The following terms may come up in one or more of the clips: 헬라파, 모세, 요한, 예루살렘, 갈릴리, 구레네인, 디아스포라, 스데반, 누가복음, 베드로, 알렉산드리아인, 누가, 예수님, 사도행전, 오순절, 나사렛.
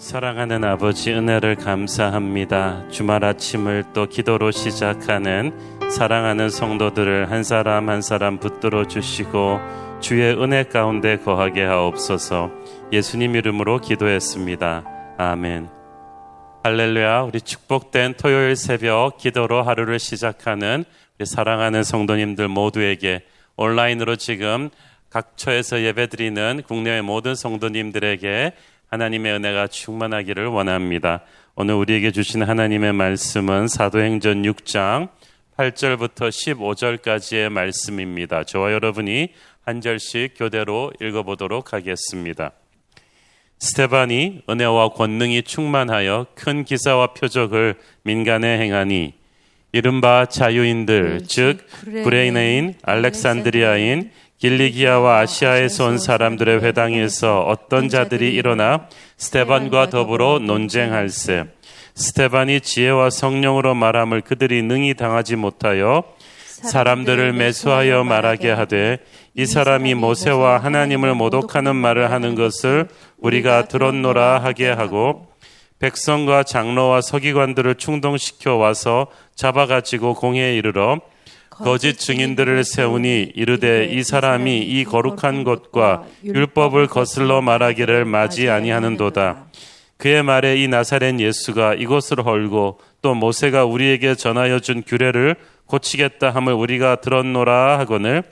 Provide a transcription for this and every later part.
사랑하는 아버지, 은혜를 감사합니다. 주말 아침을 또 기도로 시작하는 사랑하는 성도들을 한 사람 한 사람 붙들어 주시고 주의 은혜 가운데 거하게 하옵소서. 예수님 이름으로 기도했습니다. 아멘. 할렐루야. 우리 축복된 토요일 새벽 기도로 하루를 시작하는 우리 사랑하는 성도님들 모두에게, 온라인으로 지금 각처에서 예배드리는 국내의 모든 성도님들에게 하나님의 은혜가 충만하기를 원합니다. 오늘 우리에게 주신 하나님의 말씀은 사도행전 6장 8절부터 15절까지의 말씀입니다. 저와 여러분이 한 절씩 교대로 읽어보도록 하겠습니다. 스데반이 은혜와 권능이 충만하여 큰 기사와 표적을 민간에 행하니 이른바 자유인들, 즉 구레네인, 알렉산드리아인, 길리기아와 아시아에서 온 사람들의 회당에서 어떤 자들이 일어나 스데반과 더불어 논쟁할세. 스데반이 지혜와 성령으로 말함을 그들이 능히 당하지 못하여 사람들을 매수하여 말하게 하되, 이 사람이 모세와 하나님을 모독하는 말을 하는 것을 우리가 들었노라 하게 하고, 백성과 장로와 서기관들을 충동시켜 와서 잡아가지고 공회에 이르러 거짓 증인들을 세우니 이르되, 이 사람이 이 거룩한 것과 율법을 거슬러 말하기를 맞이 아니하는도다. 그의 말에 이 나사렛 예수가 이곳을 헐고 또 모세가 우리에게 전하여 준 규례를 고치겠다 함을 우리가 들었노라 하거늘,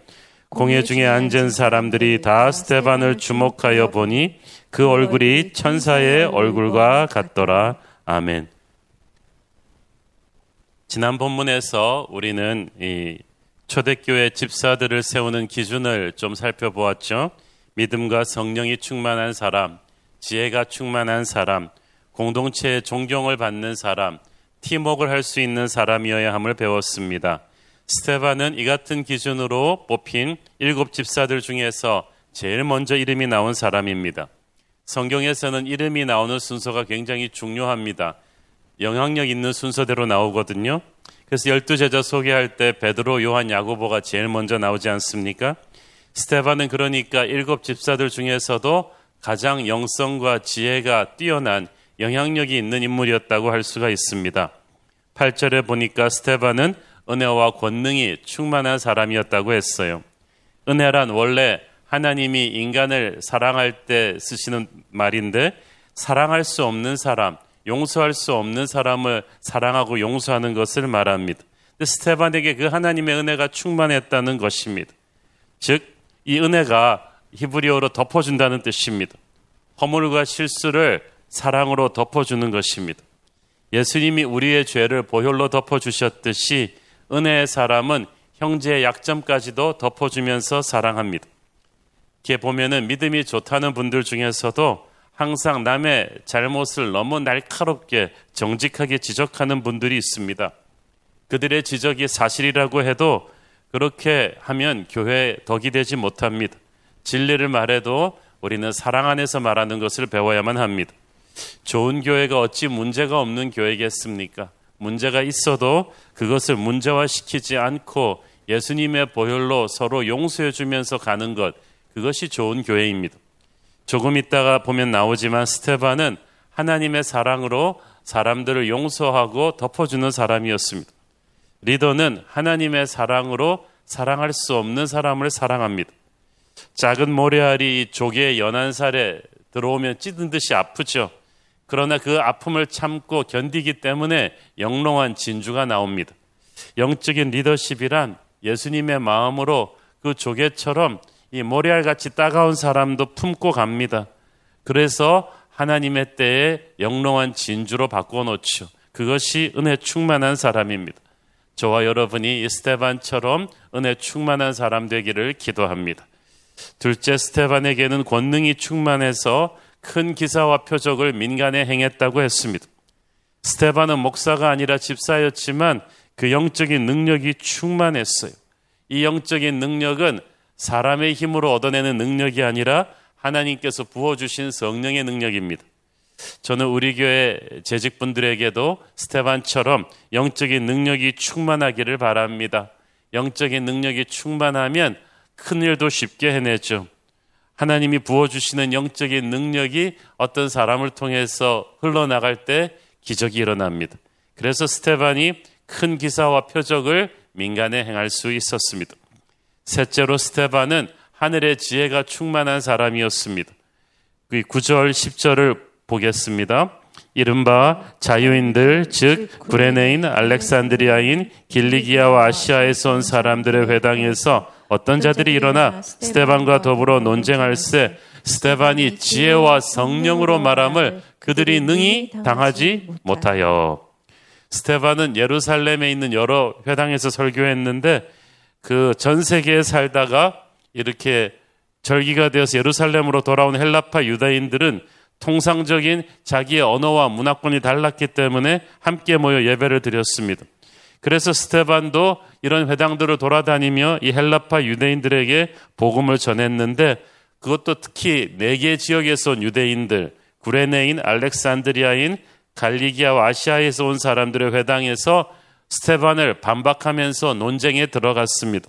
공회 중에 앉은 사람들이 다 스데반을 주목하여 보니 그 얼굴이 천사의 얼굴과 같더라. 아멘. 지난 본문에서 우리는 이 초대교회 집사들을 세우는 기준을 좀 살펴보았죠. 믿음과 성령이 충만한 사람, 지혜가 충만한 사람, 공동체의 존경을 받는 사람, 팀워크를 할 수 있는 사람이어야 함을 배웠습니다. 스데반은 이 같은 기준으로 뽑힌 7 집사들 중에서 제일 먼저 이름이 나온 사람입니다. 성경에서는 이름이 나오는 순서가 굉장히 중요합니다. 영향력 있는 순서대로 나오거든요. 그래서 12 제자 소개할 때 베드로, 요한, 야고보가 제일 먼저 나오지 않습니까? 스데반은 그러니까 7 집사들 중에서도 가장 영성과 지혜가 뛰어난 영향력이 있는 인물이었다고 할 수가 있습니다. 8절에 보니까 스데반은 은혜와 권능이 충만한 사람이었다고 했어요. 은혜란 원래 하나님이 인간을 사랑할 때 쓰시는 말인데, 사랑할 수 없는 사람, 용서할 수 없는 사람을 사랑하고 용서하는 것을 말합니다. 스데반에게 그 하나님의 은혜가 충만했다는 것입니다. 즉, 이 은혜가 히브리어로 덮어준다는 뜻입니다. 허물과 실수를 사랑으로 덮어주는 것입니다. 예수님이 우리의 죄를 보혈로 덮어주셨듯이 은혜의 사람은 형제의 약점까지도 덮어주면서 사랑합니다. 이렇게 보면은 믿음이 좋다는 분들 중에서도 항상 남의 잘못을 너무 날카롭게 정직하게 지적하는 분들이 있습니다. 그들의 지적이 사실이라고 해도 그렇게 하면 교회에 덕이 되지 못합니다. 진리를 말해도 우리는 사랑 안에서 말하는 것을 배워야만 합니다. 좋은 교회가 어찌 문제가 없는 교회겠습니까? 문제가 있어도 그것을 문제화시키지 않고 예수님의 보혈로 서로 용서해주면서 가는 것, 그것이 좋은 교회입니다. 조금 있다가 보면 나오지만 스데반은 하나님의 사랑으로 사람들을 용서하고 덮어주는 사람이었습니다. 리더는 하나님의 사랑으로 사랑할 수 없는 사람을 사랑합니다. 작은 모래알이 조개의 연한 살에 들어오면 찌든 듯이 아프죠. 그러나 그 아픔을 참고 견디기 때문에 영롱한 진주가 나옵니다. 영적인 리더십이란 예수님의 마음으로 그 조개처럼 이 모래알같이 따가운 사람도 품고 갑니다. 그래서 하나님의 때에 영롱한 진주로 바꿔놓죠. 그것이 은혜 충만한 사람입니다. 저와 여러분이 이 스데반처럼 은혜 충만한 사람 되기를 기도합니다. 둘째, 스데반에게는 권능이 충만해서 큰 기사와 표적을 민간에 행했다고 했습니다. 스데반은 목사가 아니라 집사였지만 그 영적인 능력이 충만했어요. 이 영적인 능력은 사람의 힘으로 얻어내는 능력이 아니라 하나님께서 부어주신 성령의 능력입니다. 저는 우리 교회 재직분들에게도 스데반처럼 영적인 능력이 충만하기를 바랍니다. 영적인 능력이 충만하면 큰일도 쉽게 해내죠. 하나님이 부어주시는 영적인 능력이 어떤 사람을 통해서 흘러나갈 때 기적이 일어납니다. 그래서 스데반이 큰 기사와 표적을 민간에 행할 수 있었습니다. 셋째로 스데반은 하늘의 지혜가 충만한 사람이었습니다. 9절, 10절을 보겠습니다. 이른바 자유인들, 즉 구레네인, 알렉산드리아인, 길리기아와 아시아에서 온 사람들의 회당에서 어떤 자들이 일어나 스데반과 더불어 논쟁할세 스데반이 지혜와 성령으로 말함을 그들이 능히 당하지 못하여. 스데반은 예루살렘에 있는 여러 회당에서 설교했는데 그 전 세계에 살다가 이렇게 절기가 되어서 예루살렘으로 돌아온 헬라파 유다인들은 통상적인 자기의 언어와 문화권이 달랐기 때문에 함께 모여 예배를 드렸습니다. 그래서 스데반도 이런 회당들을 돌아다니며 이 헬라파 유대인들에게 복음을 전했는데 그것도 특히 4개의 지역에서 온 유대인들, 구레네인, 알렉산드리아인, 갈리기아와 아시아에서 온 사람들의 회당에서 스데반을 반박하면서 논쟁에 들어갔습니다.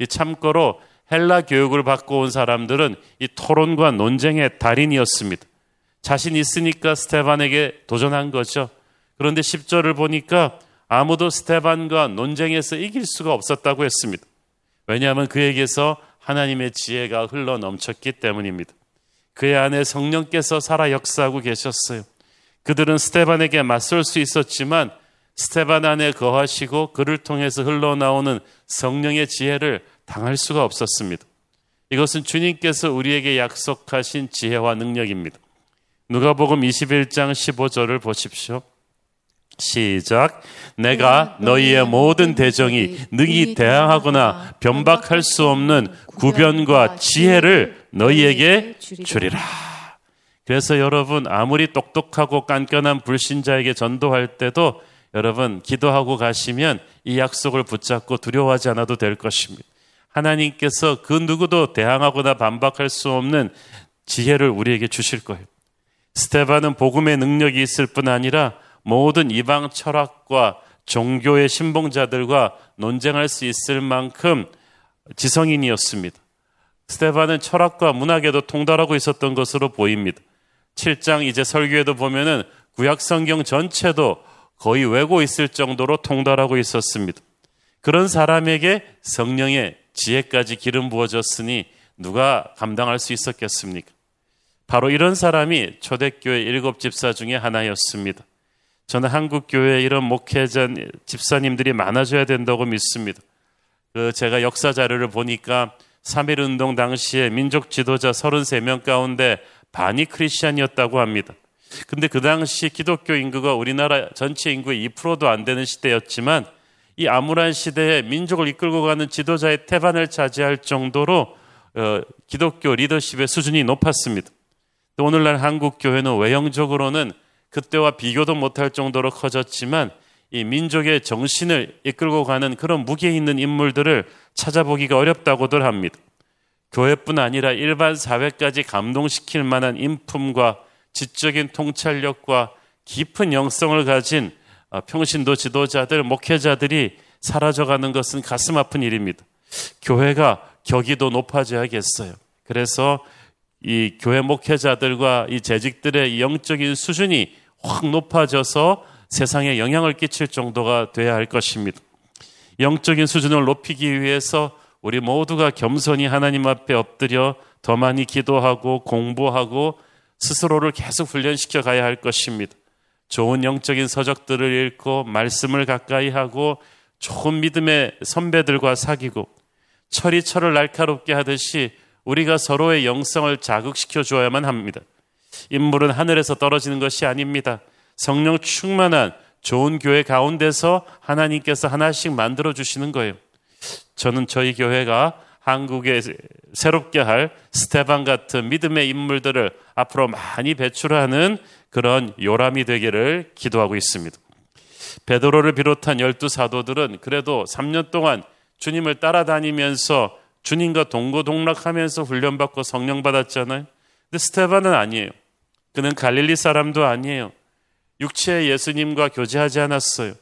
이 참고로 헬라 교육을 받고 온 사람들은 이 토론과 논쟁의 달인이었습니다. 자신 있으니까 스데반에게 도전한 거죠. 그런데 10절을 보니까 아무도 스데반과 논쟁에서 이길 수가 없었다고 했습니다. 왜냐하면 그에게서 하나님의 지혜가 흘러 넘쳤기 때문입니다. 그의 안에 성령께서 살아 역사하고 계셨어요. 그들은 스데반에게 맞설 수 있었지만 스데반 안에 거하시고 그를 통해서 흘러나오는 성령의 지혜를 당할 수가 없었습니다. 이것은 주님께서 우리에게 약속하신 지혜와 능력입니다. 누가복음 21장 15절을 보십시오. 시작. 내가 너희의 모든 대적이 능히 대항하거나 변박할 수 없는 구변과 지혜를 너희에게 주리라. 그래서 여러분 아무리 똑똑하고 깐깐한 불신자에게 전도할 때도 여러분 기도하고 가시면 이 약속을 붙잡고 두려워하지 않아도 될 것입니다. 하나님께서 그 누구도 대항하거나 반박할 수 없는 지혜를 우리에게 주실 거예요. 스데반은 복음의 능력이 있을 뿐 아니라 모든 이방 철학과 종교의 신봉자들과 논쟁할 수 있을 만큼 지성인이었습니다. 스데반은 철학과 문학에도 통달하고 있었던 것으로 보입니다. 7장 이제 설교에도 보면은 구약 성경 전체도 거의 외고 있을 정도로 통달하고 있었습니다. 그런 사람에게 성령의 지혜까지 기름 부어졌으니 누가 감당할 수 있었겠습니까? 바로 이런 사람이 초대교회 7 집사 중에 하나였습니다. 저는 한국교회에 이런 목회자 집사님들이 많아져야 된다고 믿습니다. 제가 역사 자료를 보니까 3.1운동 당시에 민족 지도자 33명 가운데 반이 크리스찬이었다고 합니다. 근데 그 당시 기독교 인구가 우리나라 전체 인구의 2%도 안 되는 시대였지만 이 암울한 시대에 민족을 이끌고 가는 지도자의 태반을 차지할 정도로 기독교 리더십의 수준이 높았습니다. 또 오늘날 한국교회는 외형적으로는 그때와 비교도 못할 정도로 커졌지만 이 민족의 정신을 이끌고 가는 그런 무게 있는 인물들을 찾아보기가 어렵다고들 합니다. 교회뿐 아니라 일반 사회까지 감동시킬 만한 인품과 지적인 통찰력과 깊은 영성을 가진 평신도 지도자들, 목회자들이 사라져가는 것은 가슴 아픈 일입니다. 교회가 격이도 높아져야겠어요. 그래서 이 교회 목회자들과 이 재직들의 영적인 수준이 확 높아져서 세상에 영향을 끼칠 정도가 돼야 할 것입니다. 영적인 수준을 높이기 위해서 우리 모두가 겸손히 하나님 앞에 엎드려 더 많이 기도하고 공부하고 스스로를 계속 훈련시켜 가야 할 것입니다. 좋은 영적인 서적들을 읽고 말씀을 가까이 하고 좋은 믿음의 선배들과 사귀고 철이 철을 날카롭게 하듯이 우리가 서로의 영성을 자극시켜 주어야만 합니다. 인물은 하늘에서 떨어지는 것이 아닙니다. 성령 충만한 좋은 교회 가운데서 하나님께서 하나씩 만들어 주시는 거예요. 저는 저희 교회가 한국에 새롭게 할 스데반 같은 믿음의 인물들을 앞으로 많이 배출하는 그런 요람이 되기를 기도하고 있습니다. 베드로를 비롯한 12 사도들은 그래도 3년 동안 주님을 따라다니면서 주님과 동고동락하면서 훈련받고 성령받았잖아요. 근데 스데반은 아니에요. 그는 갈릴리 사람도 아니에요. 육체의 예수님과 교제하지 않았어요.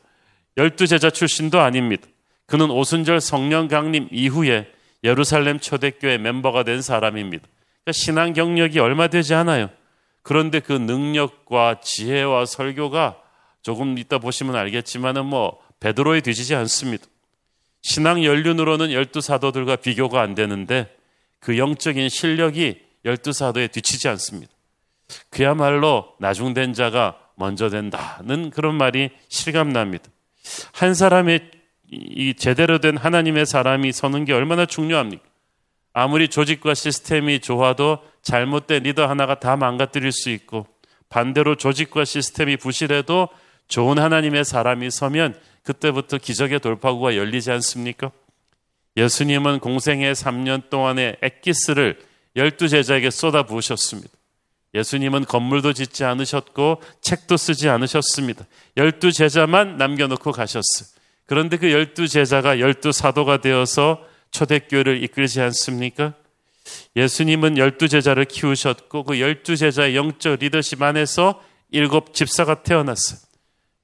12제자 출신도 아닙니다. 그는 오순절 성령 강림 이후에 예루살렘 초대교회 멤버가 된 사람입니다. 신앙 경력이 얼마 되지 않아요. 그런데 그 능력과 지혜와 설교가 조금 이따 보시면 알겠지만은 베드로에 뒤지지 않습니다. 신앙 연륜으로는 12사도들과 비교가 안 되는데 그 영적인 실력이 12사도에 뒤치지 않습니다. 그야말로 나중된 자가 먼저 된다는 그런 말이 실감납니다. 한 사람의 이 제대로 된 하나님의 사람이 서는 게 얼마나 중요합니까? 아무리 조직과 시스템이 좋아도 잘못된 리더 하나가 다 망가뜨릴 수 있고, 반대로 조직과 시스템이 부실해도 좋은 하나님의 사람이 서면 그때부터 기적의 돌파구가 열리지 않습니까? 예수님은 공생의 3년 동안의 엑기스를 12제자에게 쏟아부으셨습니다. 예수님은 건물도 짓지 않으셨고 책도 쓰지 않으셨습니다. 12제자만 남겨놓고 가셨어요. 그런데 그 12제자가 12사도가 되어서 초대교회를 이끌지 않습니까? 예수님은 12제자를 키우셨고 그 12제자의 영적 리더십 안에서 7 집사가 태어났어요.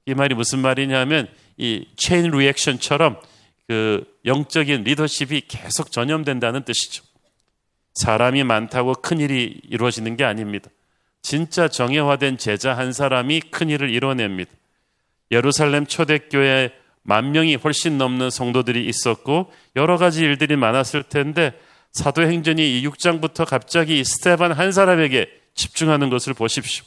이 말이 무슨 말이냐면 이 체인 리액션처럼 그 영적인 리더십이 계속 전염된다는 뜻이죠. 사람이 많다고 큰일이 이루어지는 게 아닙니다. 진짜 정예화된 제자 한 사람이 큰일을 이뤄냅니다. 예루살렘 초대교회에 10,000명이 훨씬 넘는 성도들이 있었고 여러 가지 일들이 많았을 텐데 사도행전이 6장부터 갑자기 스데반 한 사람에게 집중하는 것을 보십시오.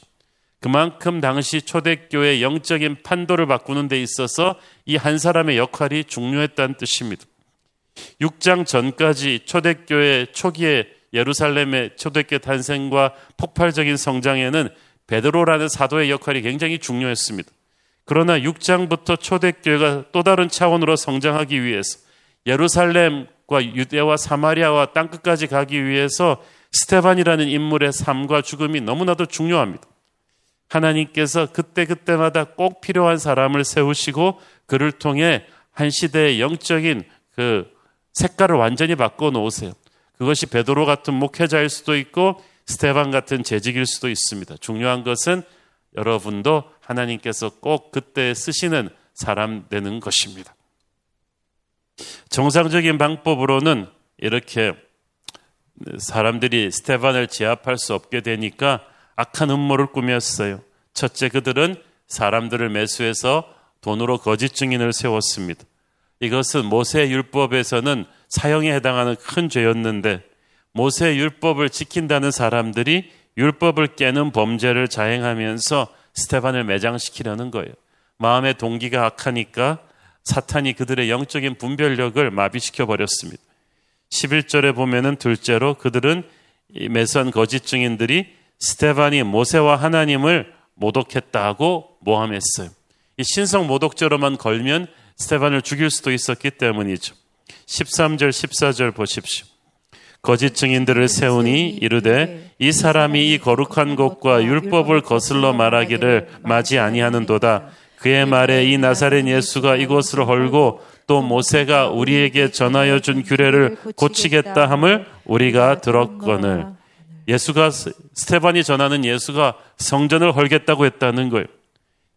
그만큼 당시 초대교회의 영적인 판도를 바꾸는 데 있어서 이 한 사람의 역할이 중요했다는 뜻입니다. 6장 전까지 초대교회 초기에 예루살렘의 초대교회 탄생과 폭발적인 성장에는 베드로라는 사도의 역할이 굉장히 중요했습니다. 그러나 6장부터 초대교회가 또 다른 차원으로 성장하기 위해서 예루살렘과 유대와 사마리아와 땅끝까지 가기 위해서 스데반이라는 인물의 삶과 죽음이 너무나도 중요합니다. 하나님께서 그때그때마다 꼭 필요한 사람을 세우시고 그를 통해 한 시대의 영적인 그 색깔을 완전히 바꿔놓으세요. 그것이 베드로 같은 목회자일 수도 있고 스데반 같은 재직일 수도 있습니다. 중요한 것은 여러분도 하나님께서 꼭 그때 쓰시는 사람 되는 것입니다. 정상적인 방법으로는 이렇게 사람들이 스데반을 제압할 수 없게 되니까 악한 음모를 꾸몄어요. 첫째, 그들은 사람들을 매수해서 돈으로 거짓 증인을 세웠습니다. 이것은 모세 율법에서는 사형에 해당하는 큰 죄였는데 모세 율법을 지킨다는 사람들이 율법을 깨는 범죄를 자행하면서 스데반을 매장시키려는 거예요. 마음의 동기가 악하니까 사탄이 그들의 영적인 분별력을 마비시켜 버렸습니다. 11절에 보면은 둘째로 그들은 매수한 거짓 증인들이 스데반이 모세와 하나님을 모독했다고 모함했어요. 이 신성 모독죄로만 걸면 스데반을 죽일 수도 있었기 때문이죠. 13절 14절 보십시오. 거짓 증인들을 세우니 이르되 이 사람이 이 거룩한 것과 율법을 거슬러 말하기를 마지 아니하는도다. 그의 말에 이 나사렛 예수가 이곳을 헐고 또 모세가 우리에게 전하여 준 규례를 고치겠다 함을 우리가 들었거늘. 예수가 스데반이 전하는 예수가 성전을 헐겠다고 했다는 거예요.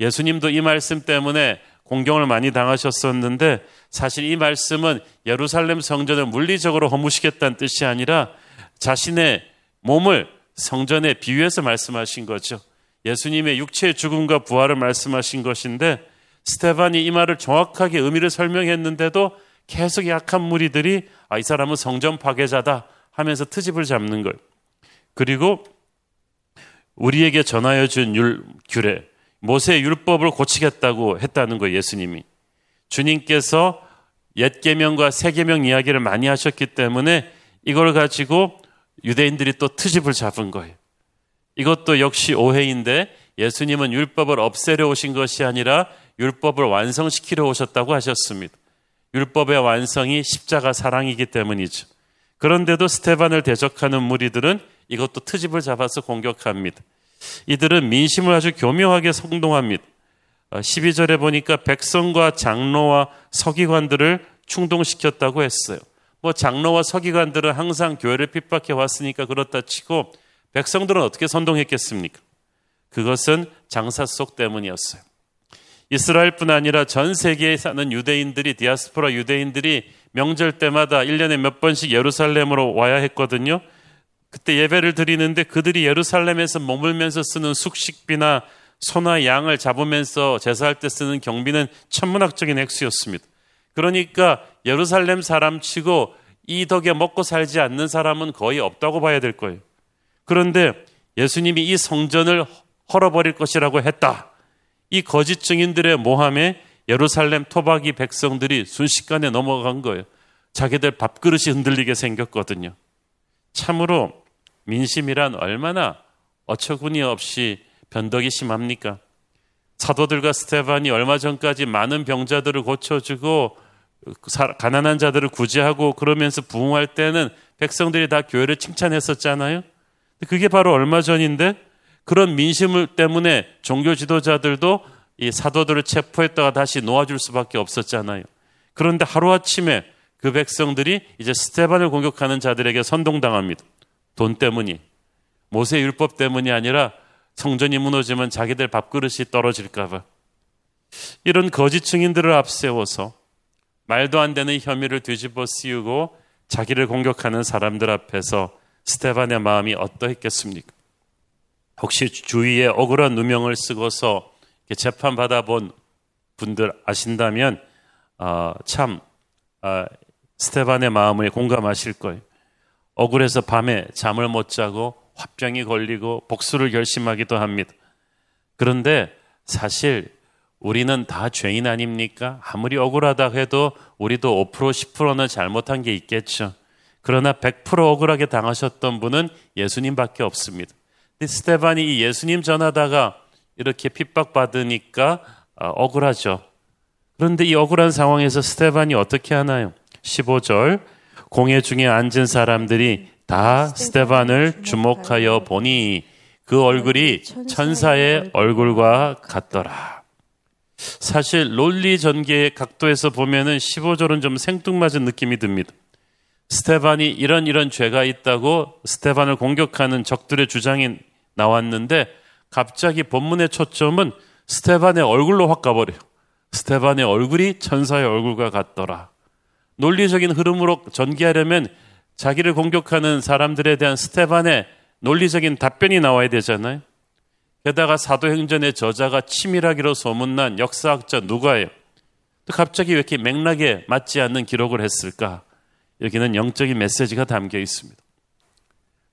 예수님도 이 말씀 때문에 공경을 많이 당하셨었는데 사실 이 말씀은 예루살렘 성전을 물리적으로 허무시겠다는 뜻이 아니라 자신의 몸을 성전에 비유해서 말씀하신 거죠. 예수님의 육체의 죽음과 부활을 말씀하신 것인데 스데반이 이 말을 정확하게 의미를 설명했는데도 계속 약한 무리들이 이 사람은 성전 파괴자다 하면서 트집을 잡는 거예요. 그리고 우리에게 전하여 준 규례, 모세의 율법을 고치겠다고 했다는 거예요. 예수님이 주님께서 옛 계명과 새 계명 이야기를 많이 하셨기 때문에 이걸 가지고 유대인들이 또 트집을 잡은 거예요. 이것도 역시 오해인데 예수님은 율법을 없애려 오신 것이 아니라 율법을 완성시키려 오셨다고 하셨습니다. 율법의 완성이 십자가 사랑이기 때문이죠. 그런데도 스데반을 대적하는 무리들은 이것도 트집을 잡아서 공격합니다. 이들은 민심을 아주 교묘하게 선동합니다. 12절에 보니까 백성과 장로와 서기관들을 충동시켰다고 했어요. 장로와 서기관들은 항상 교회를 핍박해 왔으니까 그렇다 치고 백성들은 어떻게 선동했겠습니까? 그것은 장사속 때문이었어요. 이스라엘뿐 아니라 전 세계에 사는 유대인들이, 디아스포라 유대인들이 명절 때마다 1년에 몇 번씩 예루살렘으로 와야 했거든요. 그때 예배를 드리는데 그들이 예루살렘에서 머물면서 쓰는 숙식비나 소나 양을 잡으면서 제사할 때 쓰는 경비는 천문학적인 액수였습니다. 그러니까 예루살렘 사람치고 이 덕에 먹고 살지 않는 사람은 거의 없다고 봐야 될 거예요. 그런데 예수님이 이 성전을 헐어버릴 것이라고 했다. 이 거짓 증인들의 모함에 예루살렘 토박이 백성들이 순식간에 넘어간 거예요. 자기들 밥그릇이 흔들리게 생겼거든요. 참으로 민심이란 얼마나 어처구니없이 변덕이 심합니까? 사도들과 스데반이 얼마 전까지 많은 병자들을 고쳐주고 가난한 자들을 구제하고 그러면서 부흥할 때는 백성들이 다 교회를 칭찬했었잖아요. 그게 바로 얼마 전인데 그런 민심 때문에 종교 지도자들도 이 사도들을 체포했다가 다시 놓아줄 수밖에 없었잖아요. 그런데 하루아침에 그 백성들이 이제 스데반을 공격하는 자들에게 선동당합니다. 돈 때문이, 모세 율법 때문이 아니라 성전이 무너지면 자기들 밥그릇이 떨어질까 봐. 이런 거짓 증인들을 앞세워서 말도 안 되는 혐의를 뒤집어 씌우고 자기를 공격하는 사람들 앞에서 스데반의 마음이 어떠했겠습니까? 혹시 주위에 억울한 누명을 쓰고서 재판받아본 분들 아신다면 스데반의 마음에 공감하실 거예요. 억울해서 밤에 잠을 못 자고 화병이 걸리고 복수를 결심하기도 합니다. 그런데 사실 우리는 다 죄인 아닙니까? 아무리 억울하다 해도 우리도 5%, 10%는 잘못한 게 있겠죠. 그러나 100% 억울하게 당하셨던 분은 예수님밖에 없습니다. 근데 스데반이 이 예수님 전하다가 이렇게 핍박받으니까 억울하죠. 그런데 이 억울한 상황에서 스데반이 어떻게 하나요? 15절, 공회 중에 앉은 사람들이 다 스데반을 주목하여 보니 그 얼굴이 천사의 얼굴과 같더라. 사실 논리 전개의 각도에서 보면은 15절은 좀 생뚱맞은 느낌이 듭니다. 스데반이 이런 죄가 있다고 스데반을 공격하는 적들의 주장이 나왔는데 갑자기 본문의 초점은 스데반의 얼굴로 확 가버려요. 스데반의 얼굴이 천사의 얼굴과 같더라. 논리적인 흐름으로 전개하려면 자기를 공격하는 사람들에 대한 스데반의 논리적인 답변이 나와야 되잖아요. 게다가 사도행전의 저자가 치밀하기로 소문난 역사학자 누가예요. 또 갑자기 왜 이렇게 맥락에 맞지 않는 기록을 했을까? 여기는 영적인 메시지가 담겨 있습니다.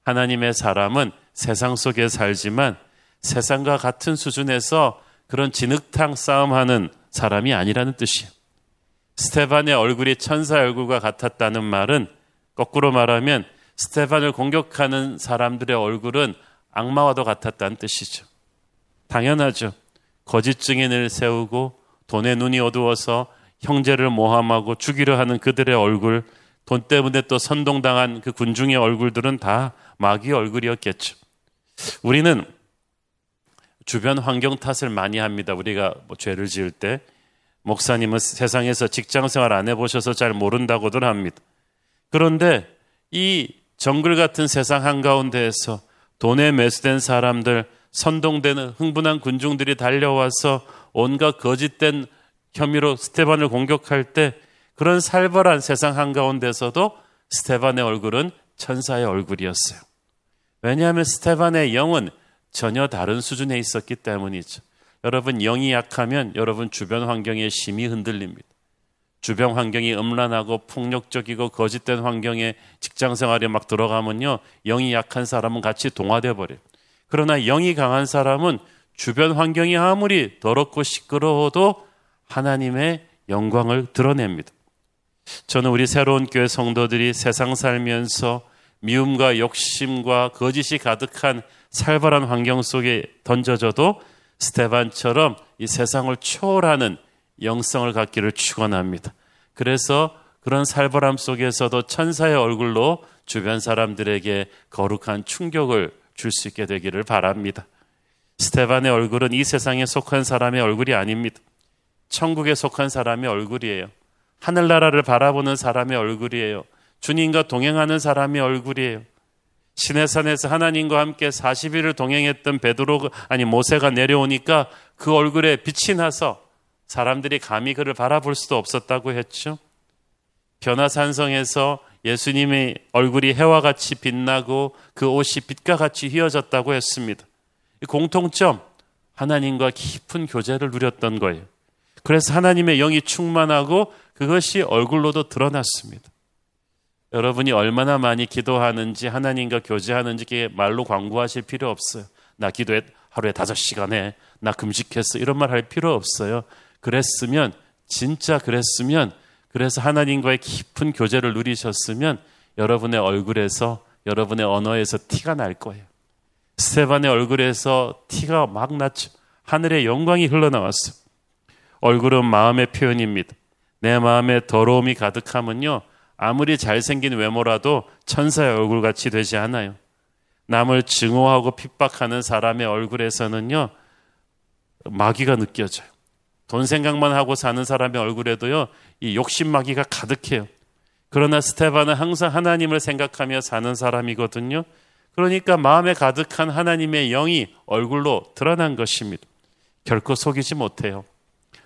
하나님의 사람은 세상 속에 살지만 세상과 같은 수준에서 그런 진흙탕 싸움하는 사람이 아니라는 뜻이에요. 스데반의 얼굴이 천사의 얼굴과 같았다는 말은 거꾸로 말하면 스데반을 공격하는 사람들의 얼굴은 악마와도 같았다는 뜻이죠. 당연하죠. 거짓 증인을 세우고 돈에 눈이 어두워서 형제를 모함하고 죽이려 하는 그들의 얼굴, 돈 때문에 또 선동당한 그 군중의 얼굴들은 다 마귀의 얼굴이었겠죠. 우리는 주변 환경 탓을 많이 합니다. 우리가 죄를 지을 때 목사님은 세상에서 직장생활 안 해보셔서 잘 모른다고들 합니다. 그런데 이 정글 같은 세상 한가운데에서 돈에 매수된 사람들, 선동되는 흥분한 군중들이 달려와서 온갖 거짓된 혐의로 스데반을 공격할 때 그런 살벌한 세상 한가운데서도 스데반의 얼굴은 천사의 얼굴이었어요. 왜냐하면 스데반의 영은 전혀 다른 수준에 있었기 때문이죠. 여러분, 영이 약하면 여러분 주변 환경에 심히 흔들립니다. 주변 환경이 음란하고 폭력적이고 거짓된 환경에 직장생활에 막 들어가면요, 영이 약한 사람은 같이 동화돼 버려요. 그러나 영이 강한 사람은 주변 환경이 아무리 더럽고 시끄러워도 하나님의 영광을 드러냅니다. 저는 우리 새로운 교회 성도들이 세상 살면서 미움과 욕심과 거짓이 가득한 살벌한 환경 속에 던져져도 스데반처럼 이 세상을 초월하는 영성을 갖기를 축원합니다. 그래서 그런 살벌함 속에서도 천사의 얼굴로 주변 사람들에게 거룩한 충격을 줄 수 있게 되기를 바랍니다. 스데반의 얼굴은 이 세상에 속한 사람의 얼굴이 아닙니다. 천국에 속한 사람의 얼굴이에요. 하늘나라를 바라보는 사람의 얼굴이에요. 주님과 동행하는 사람의 얼굴이에요. 시내산에서 하나님과 함께 40일을 동행했던 모세가 내려오니까 그 얼굴에 빛이 나서 사람들이 감히 그를 바라볼 수도 없었다고 했죠. 변화산성에서 예수님의 얼굴이 해와 같이 빛나고 그 옷이 빛과 같이 휘어졌다고 했습니다. 공통점, 하나님과 깊은 교제를 누렸던 거예요. 그래서 하나님의 영이 충만하고 그것이 얼굴로도 드러났습니다. 여러분이 얼마나 많이 기도하는지 하나님과 교제하는지 말로 광고하실 필요 없어요. 나 기도해 하루에 5시간 해. 나 금식했어. 이런 말 할 필요 없어요. 그랬으면, 진짜 그랬으면, 그래서 하나님과의 깊은 교제를 누리셨으면 여러분의 얼굴에서, 여러분의 언어에서 티가 날 거예요. 스데반의 얼굴에서 티가 막 났죠. 하늘의 영광이 흘러나왔어요. 얼굴은 마음의 표현입니다. 내 마음에 더러움이 가득하면요, 아무리 잘생긴 외모라도 천사의 얼굴같이 되지 않아요. 남을 증오하고 핍박하는 사람의 얼굴에서는요, 마귀가 느껴져요. 돈 생각만 하고 사는 사람의 얼굴에도요, 이 욕심 마귀가 가득해요. 그러나 스데반은 항상 하나님을 생각하며 사는 사람이거든요. 그러니까 마음에 가득한 하나님의 영이 얼굴로 드러난 것입니다. 결코 속이지 못해요.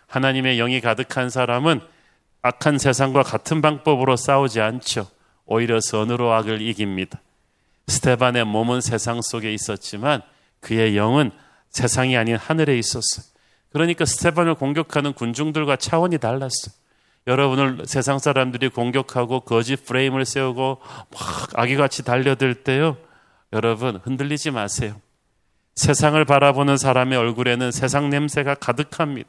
하나님의 영이 가득한 사람은 악한 세상과 같은 방법으로 싸우지 않죠. 오히려 선으로 악을 이깁니다. 스데반의 몸은 세상 속에 있었지만 그의 영은 세상이 아닌 하늘에 있었어요. 그러니까 스데반을 공격하는 군중들과 차원이 달랐어요. 여러분을 세상 사람들이 공격하고 거짓 프레임을 세우고 막 아기같이 달려들 때요, 여러분 흔들리지 마세요. 세상을 바라보는 사람의 얼굴에는 세상 냄새가 가득합니다.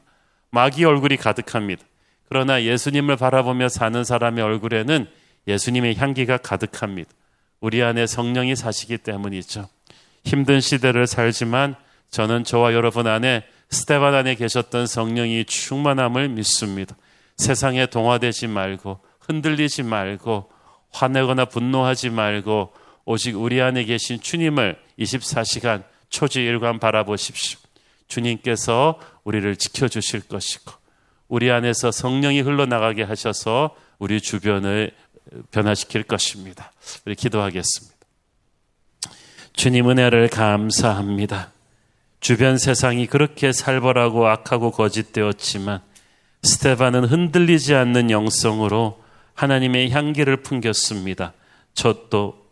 마귀 얼굴이 가득합니다. 그러나 예수님을 바라보며 사는 사람의 얼굴에는 예수님의 향기가 가득합니다. 우리 안에 성령이 사시기 때문이죠. 힘든 시대를 살지만 저는 저와 여러분 안에, 스데반 안에 계셨던 성령이 충만함을 믿습니다. 세상에 동화되지 말고, 흔들리지 말고, 화내거나 분노하지 말고 오직 우리 안에 계신 주님을 24시간 초지일관 바라보십시오. 주님께서 우리를 지켜주실 것이고 우리 안에서 성령이 흘러나가게 하셔서 우리 주변을 변화시킬 것입니다. 우리 기도하겠습니다. 주님 은혜를 감사합니다. 주변 세상이 그렇게 살벌하고 악하고 거짓되었지만 스데반은 흔들리지 않는 영성으로 하나님의 향기를 품겼습니다. 저도,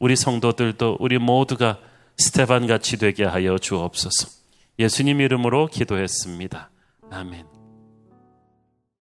우리 성도들도, 우리 모두가 스데반같이 되게 하여 주옵소서. 예수님 이름으로 기도했습니다. 아멘.